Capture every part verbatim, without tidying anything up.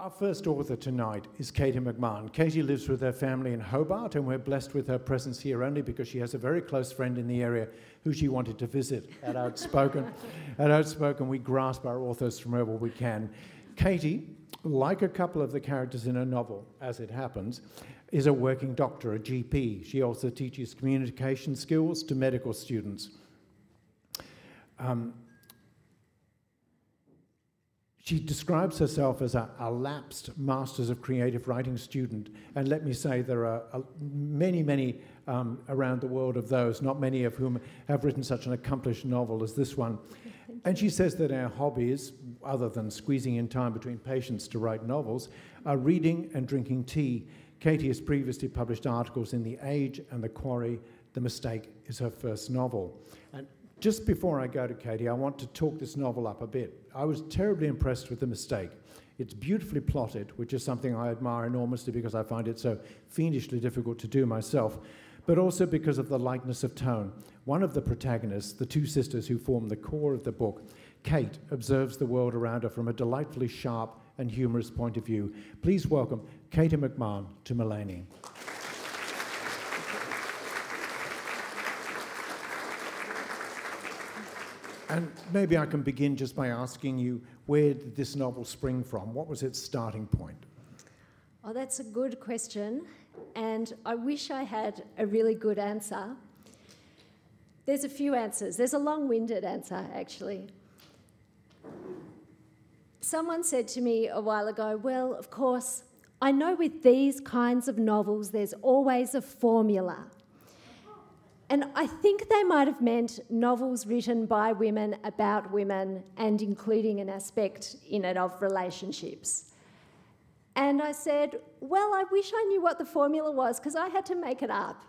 Our first author tonight is Katie McMahon. Katie lives with her family in Hobart, and we're blessed with her presence here only because she has a very close friend in the area who she wanted to visit at Outspoken. At Outspoken, we grasp our authors from wherever we can. Katie, like a couple of the characters in her novel, as it happens, is a working doctor, a G P. She also teaches communication skills to medical students. Um, She describes herself as a, a lapsed Masters of Creative Writing student. And let me say, there are uh, many, many um, around the world of those, not many of whom have written such an accomplished novel as this one. And she says that our hobbies, other than squeezing in time between patients to write novels, are reading and drinking tea. Katie has previously published articles in The Age and The Quarry. The Mistake is her first novel. And just before I go to Katie, I want to talk this novel up a bit. I was terribly impressed with The Mistake. It's beautifully plotted, which is something I admire enormously because I find it so fiendishly difficult to do myself, but also because of the lightness of tone. One of the protagonists, the two sisters who form the core of the book, Kate, observes the world around her from a delightfully sharp and humorous point of view. Please welcome Katie McMahon to Mulaney. And maybe I can begin just by asking you, where did this novel spring from? What was its starting point? Oh, that's a good question. And I wish I had a really good answer. There's a few answers. There's a long-winded answer, actually. Someone said to me a while ago, well, of course, I know with these kinds of novels, there's always a formula. And I think they might have meant novels written by women about women and including an aspect in it of relationships. And I said, well, I wish I knew what the formula was because I had to make it up.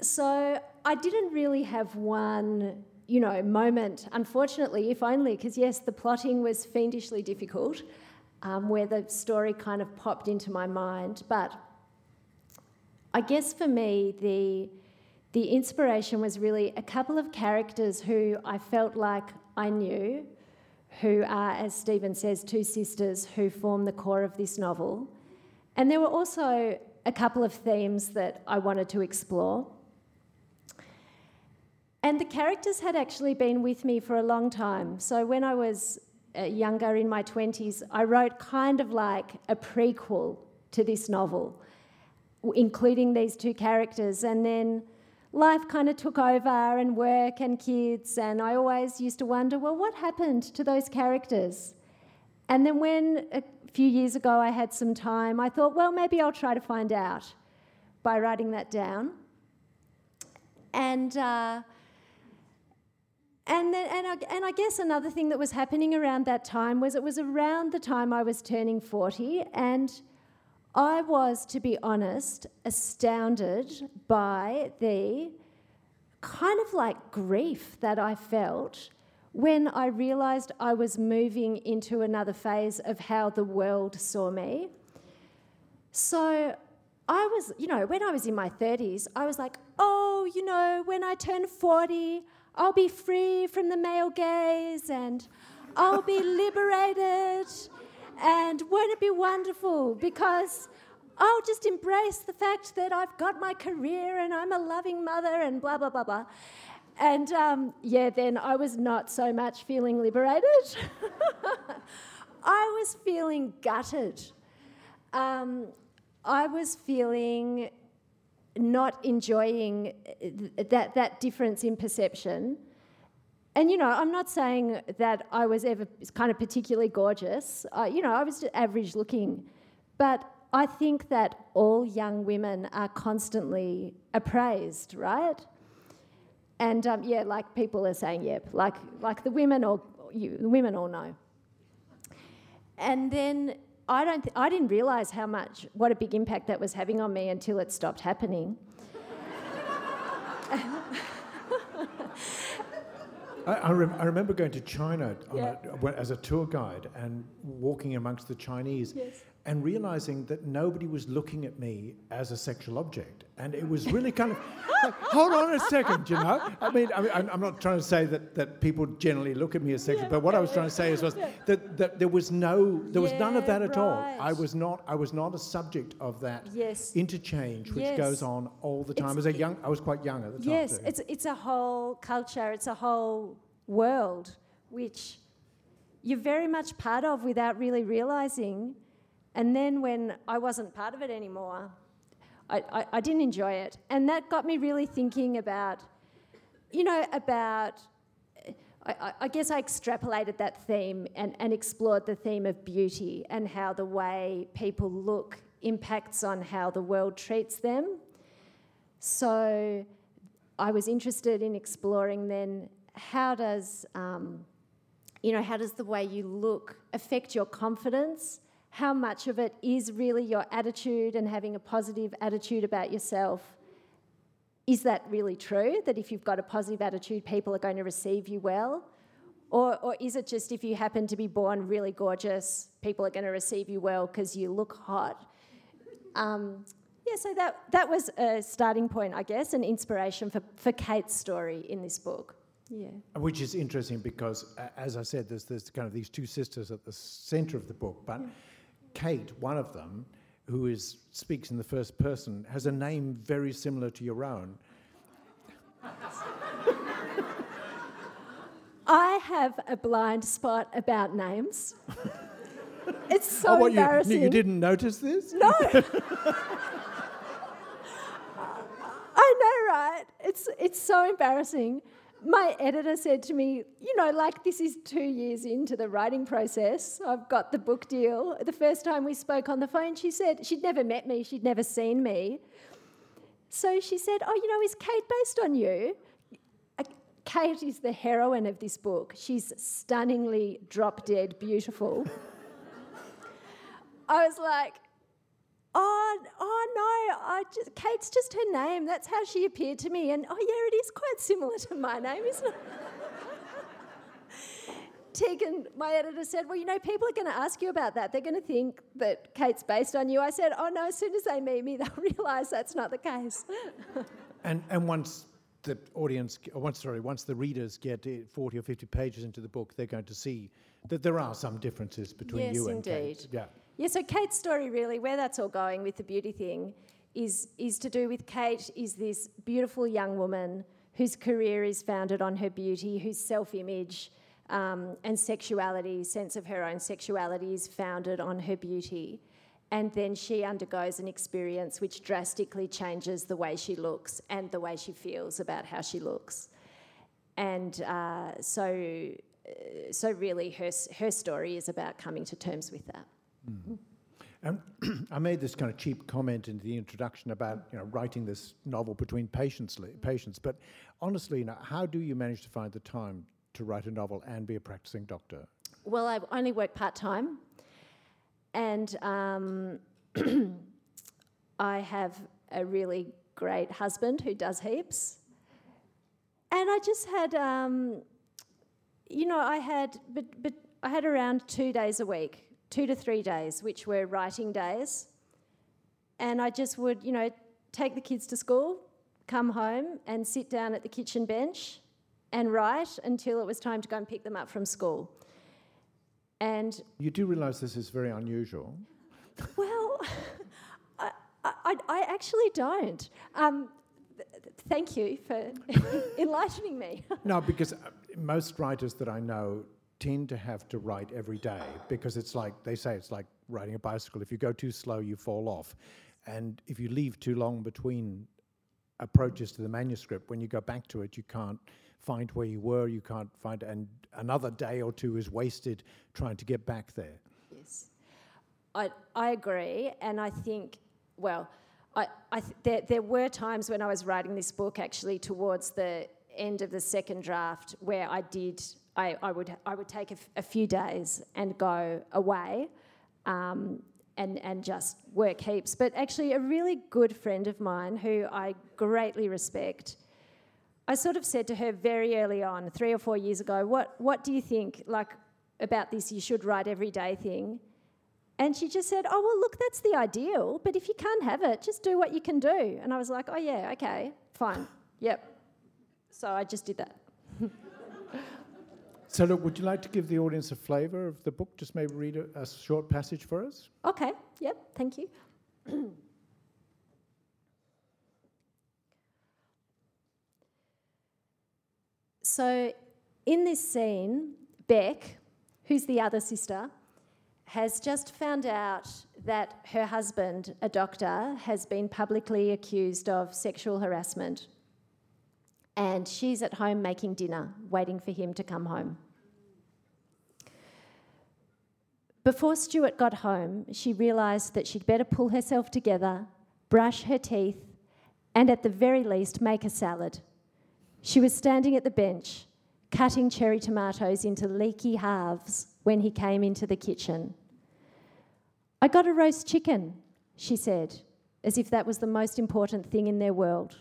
So I didn't really have one, you know, moment, unfortunately, if only, because yes, the plotting was fiendishly difficult, um, where the story kind of popped into my mind. But I guess for me, the... The inspiration was really a couple of characters who I felt like I knew, who are, as Stephen says, two sisters who form the core of this novel. And there were also a couple of themes that I wanted to explore. And the characters had actually been with me for a long time. So when I was younger, in my twenties, I wrote kind of like a prequel to this novel, including these two characters. And then life kind of took over, and work and kids, and I always used to wonder, well, what happened to those characters? And then when a few years ago I had some time, I thought, well, maybe I'll try to find out by writing that down. And uh, and then, and I, and I guess another thing that was happening around that time was it was around the time I was turning forty, and I was, to be honest, astounded by the kind of like grief that I felt when I realised I was moving into another phase of how the world saw me. So I was, you know, when I was in my thirties, I was like, oh, you know, when I turn forty, I'll be free from the male gaze and I'll be liberated. And won't it be wonderful? Because I'll just embrace the fact that I've got my career and I'm a loving mother and blah, blah, blah, blah. And um, yeah, then I was not so much feeling liberated. I was feeling gutted. Um, I was feeling not enjoying th- that, that difference in perception. And, you know, I'm not saying that I was ever kind of particularly gorgeous. Uh, you know, I was just average looking. But I think that all young women are constantly appraised, right? And, um, yeah, like people are saying, yep, like like the women all, you, the women all know. And then I, don't th- I didn't realise how much, what a big impact that was having on me until it stopped happening. I, I, rem- I remember going to China on yeah. a, as a tour guide and walking amongst the Chinese, yes. and realizing that nobody was looking at me as a sexual object. And it was really kind of, like, hold on a second, you know? I mean, I mean I'm not trying to say that, that people generally look at me as sexual, yeah, but what I was trying to say is was that, that there was no, there was yeah, none of that at right. all. I was not I was not a subject of that yes. interchange which yes. goes on all the time. It's, as a young, I was quite young at the time. Yes, too. it's it's a whole culture, it's a whole world which you're very much part of without really realising. And then when I wasn't part of it anymore, I, I, I didn't enjoy it. And that got me really thinking about, you know, about... I, I guess I extrapolated that theme and, and explored the theme of beauty and how the way people look impacts on how the world treats them. So I was interested in exploring then how does... Um, You know, how does the way you look affect your confidence? How much of it is really your attitude and having a positive attitude about yourself? Is that really true, that if you've got a positive attitude, people are going to receive you well? Or, or is it just if you happen to be born really gorgeous, people are going to receive you well because you look hot? Um, yeah, so that, that was a starting point, I guess, an inspiration for, for Kate's story in this book. Yeah. Which is interesting because, uh, as I said, there's, there's kind of these two sisters at the centre of the book, but yeah. Kate, one of them, who is speaks in the first person, has a name very similar to your own. I have a blind spot about names. It's so oh, what, embarrassing. You, you didn't notice this? No. I know, right? It's it's so embarrassing. My editor said to me, you know, like this is two years into the writing process. I've got the book deal. The first time we spoke on the phone, she said she'd never met me. She'd never seen me. So she said, oh, you know, is Kate based on you? Kate is the heroine of this book. She's stunningly drop-dead beautiful. I was like, Oh, oh no, I just, Kate's just her name. That's how she appeared to me. And, oh, yeah, it is quite similar to my name, isn't it? Tegan, my editor, said, well, you know, people are going to ask you about that. They're going to think that Kate's based on you. I said, oh, no, as soon as they meet me, they'll realise that's not the case. and and once the audience, once, sorry, once the readers get forty or fifty pages into the book, they're going to see that there are some differences between yes, you and indeed. Kate. Yeah. Yeah, so Kate's story really, where that's all going with the beauty thing, is is to do with Kate is this beautiful young woman whose career is founded on her beauty, whose self-image um, and sexuality, sense of her own sexuality is founded on her beauty. And then she undergoes an experience which drastically changes the way she looks and the way she feels about how she looks. And uh, so, so really her, her story is about coming to terms with that. Mm. And I made this kind of cheap comment in the introduction about, you know, writing this novel between patients, patients. But honestly, you know, how do you manage to find the time to write a novel and be a practicing doctor? Well, I only work part-time, and um, I have a really great husband who does heaps. And I just had, um, you know, I had, but, but I had around two days a week. two to three days, which were writing days. And I just would, you know, take the kids to school, come home and sit down at the kitchen bench and write until it was time to go and pick them up from school. And... You do realise this is very unusual. Well, I, I, I actually don't. Um, th- th- thank you for enlightening me. No, because most writers that I know tend to have to write every day because it's like, they say it's like riding a bicycle. If you go too slow, you fall off. And if you leave too long between approaches to the manuscript, when you go back to it, you can't find where you were, you can't find, and another day or two is wasted trying to get back there. Yes. I I agree, and I think, well, I, I th- there, there were times when I was writing this book actually towards the end of the second draft where I did... I, I would I would take a, f- a few days and go away um, and, and just work heaps. But actually a really good friend of mine who I greatly respect, I sort of said to her very early on, three or four years ago, what, what do you think like about this you should write every day thing? And she just said, oh, well, look, that's the ideal, but if you can't have it, just do what you can do. And I was like, oh, yeah, okay, fine, yep. So I just did that. So, look, would you like to give the audience a flavour of the book? Just maybe read a, a short passage for us? Okay, yep, thank you. So, in this scene, Beck, who's the other sister, has just found out that her husband, a doctor, has been publicly accused of sexual harassment. And she's at home making dinner, waiting for him to come home. Before Stuart got home, she realised that she'd better pull herself together, brush her teeth, and at the very least make a salad. She was standing at the bench, cutting cherry tomatoes into leaky halves when he came into the kitchen. "I got a roast chicken," she said, as if that was the most important thing in their world.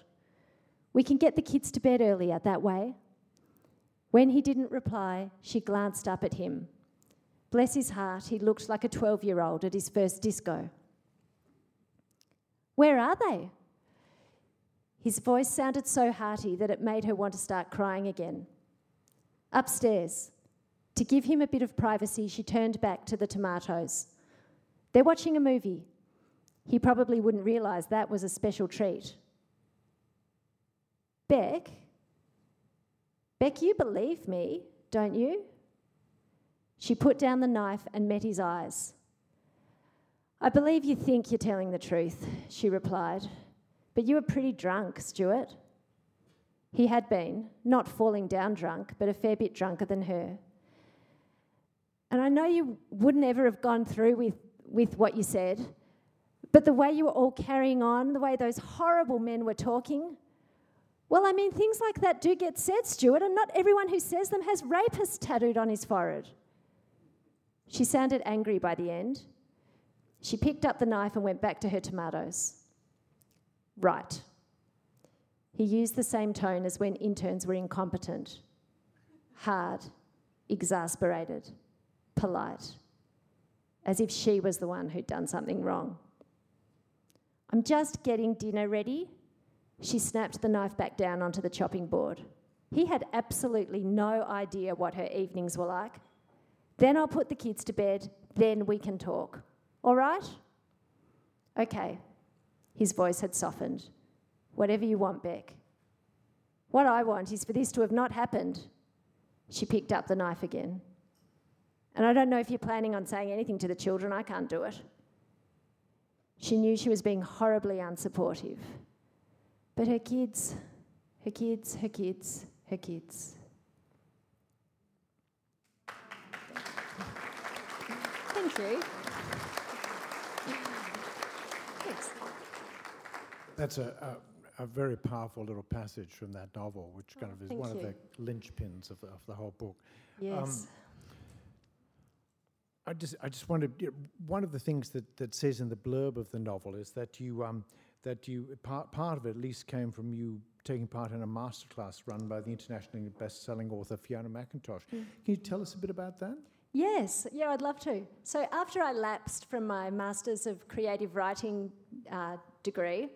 "We can get the kids to bed earlier that way." When he didn't reply, she glanced up at him. Bless his heart, he looked like a twelve-year-old at his first disco. "Where are they?" His voice sounded so hearty that it made her want to start crying again. "Upstairs." To give him a bit of privacy, she turned back to the tomatoes. "They're watching a movie." He probably wouldn't realise that was a special treat. Beck, Beck, you believe me, don't you?" She put down the knife and met his eyes. "I believe you think you're telling the truth," she replied. "But you were pretty drunk, Stuart." He had been, not falling down drunk, but a fair bit drunker than her. "And I know you wouldn't ever have gone through with, with what you said, but the way you were all carrying on, the way those horrible men were talking..." "Well, I mean, things like that do get said, Stuart, and not everyone who says them has rapist tattooed on his forehead." She sounded angry by the end. She picked up the knife and went back to her tomatoes. "Right." He used the same tone as when interns were incompetent. Hard, exasperated, polite. As if she was the one who'd done something wrong. "I'm just getting dinner ready." She snapped the knife back down onto the chopping board. He had absolutely no idea what her evenings were like. "Then I'll put the kids to bed, then we can talk. All right?" "Okay." His voice had softened. "Whatever you want, Beck." "What I want is for this to have not happened." She picked up the knife again. "And I don't know if you're planning on saying anything to the children. I can't do it." She knew she was being horribly unsupportive. But her kids, her kids, her kids, her kids. Thank you. Thanks. That's a, a, a very powerful little passage from that novel, which kind oh, of is one you. of the linchpins of the, of the whole book. Yes. Um, I just, I just wondered, one of the things that, that says in the blurb of the novel is that you... Um, that you part, part of it at least came from you taking part in a masterclass run by the internationally best-selling author Fiona McIntosh. Mm. Can you tell us a bit about that? Yes, yeah, I'd love to. So after I lapsed from my Masters of Creative Writing uh, degree,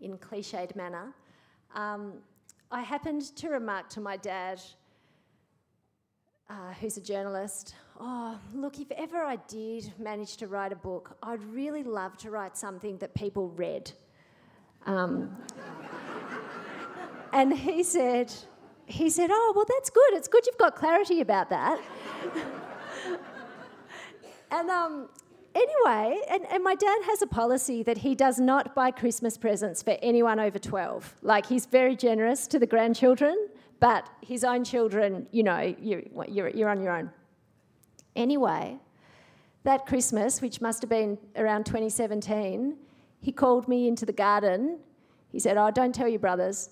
in cliched manner, um, I happened to remark to my dad, Uh, who's a journalist, "Oh, look, if ever I did manage to write a book, I'd really love to write something that people read." Um, and he said, he said, "Oh, well, that's good. It's good you've got clarity about that." and um, anyway, and, and my dad has a policy that he does not buy Christmas presents for anyone over twelve. Like, he's very generous to the grandchildren. But his own children, you know, you, you're, you're on your own. Anyway, that Christmas, which must have been around twenty seventeen, he called me into the garden. He said, "Oh, don't tell your brothers."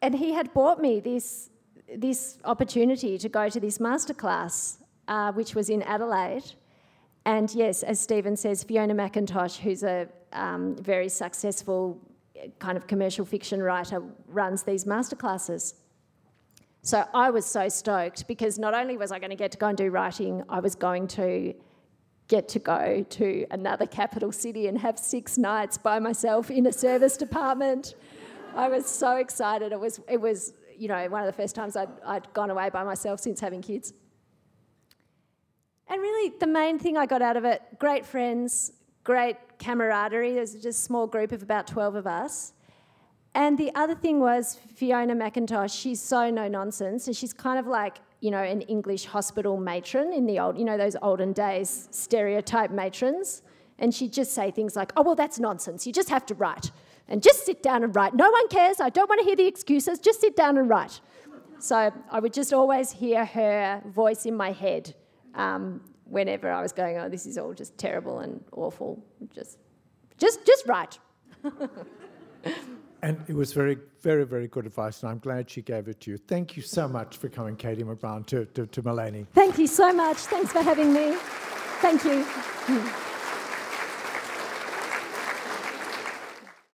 And he had bought me this, this opportunity to go to this masterclass, uh, which was in Adelaide. And yes, as Stephen says, Fiona McIntosh, who's a um, very successful kind of commercial fiction writer, runs these masterclasses. So I was so stoked because not only was I going to get to go and do writing, I was going to get to go to another capital city and have six nights by myself in a service department. I was so excited. It was, it was, you know, one of the first times I'd, I'd gone away by myself since having kids. And really the main thing I got out of it, great friends, great camaraderie. There's just a small group of about twelve of us. And the other thing was Fiona McIntosh, she's so no-nonsense, and she's kind of like, you know, an English hospital matron in the old, you know, those olden days stereotype matrons. And she'd just say things like, oh, well, that's nonsense. You just have to write. And just sit down and write. No one cares. I don't want to hear the excuses. Just sit down and write. So I would just always hear her voice in my head um, whenever I was going, oh, this is all just terrible and awful. Just, just, just write. And it was very, very, very good advice, and I'm glad she gave it to you. Thank you so much for coming, Katie McMahon, to, to, to Mulaney. Thank you so much. Thanks for having me. Thank you.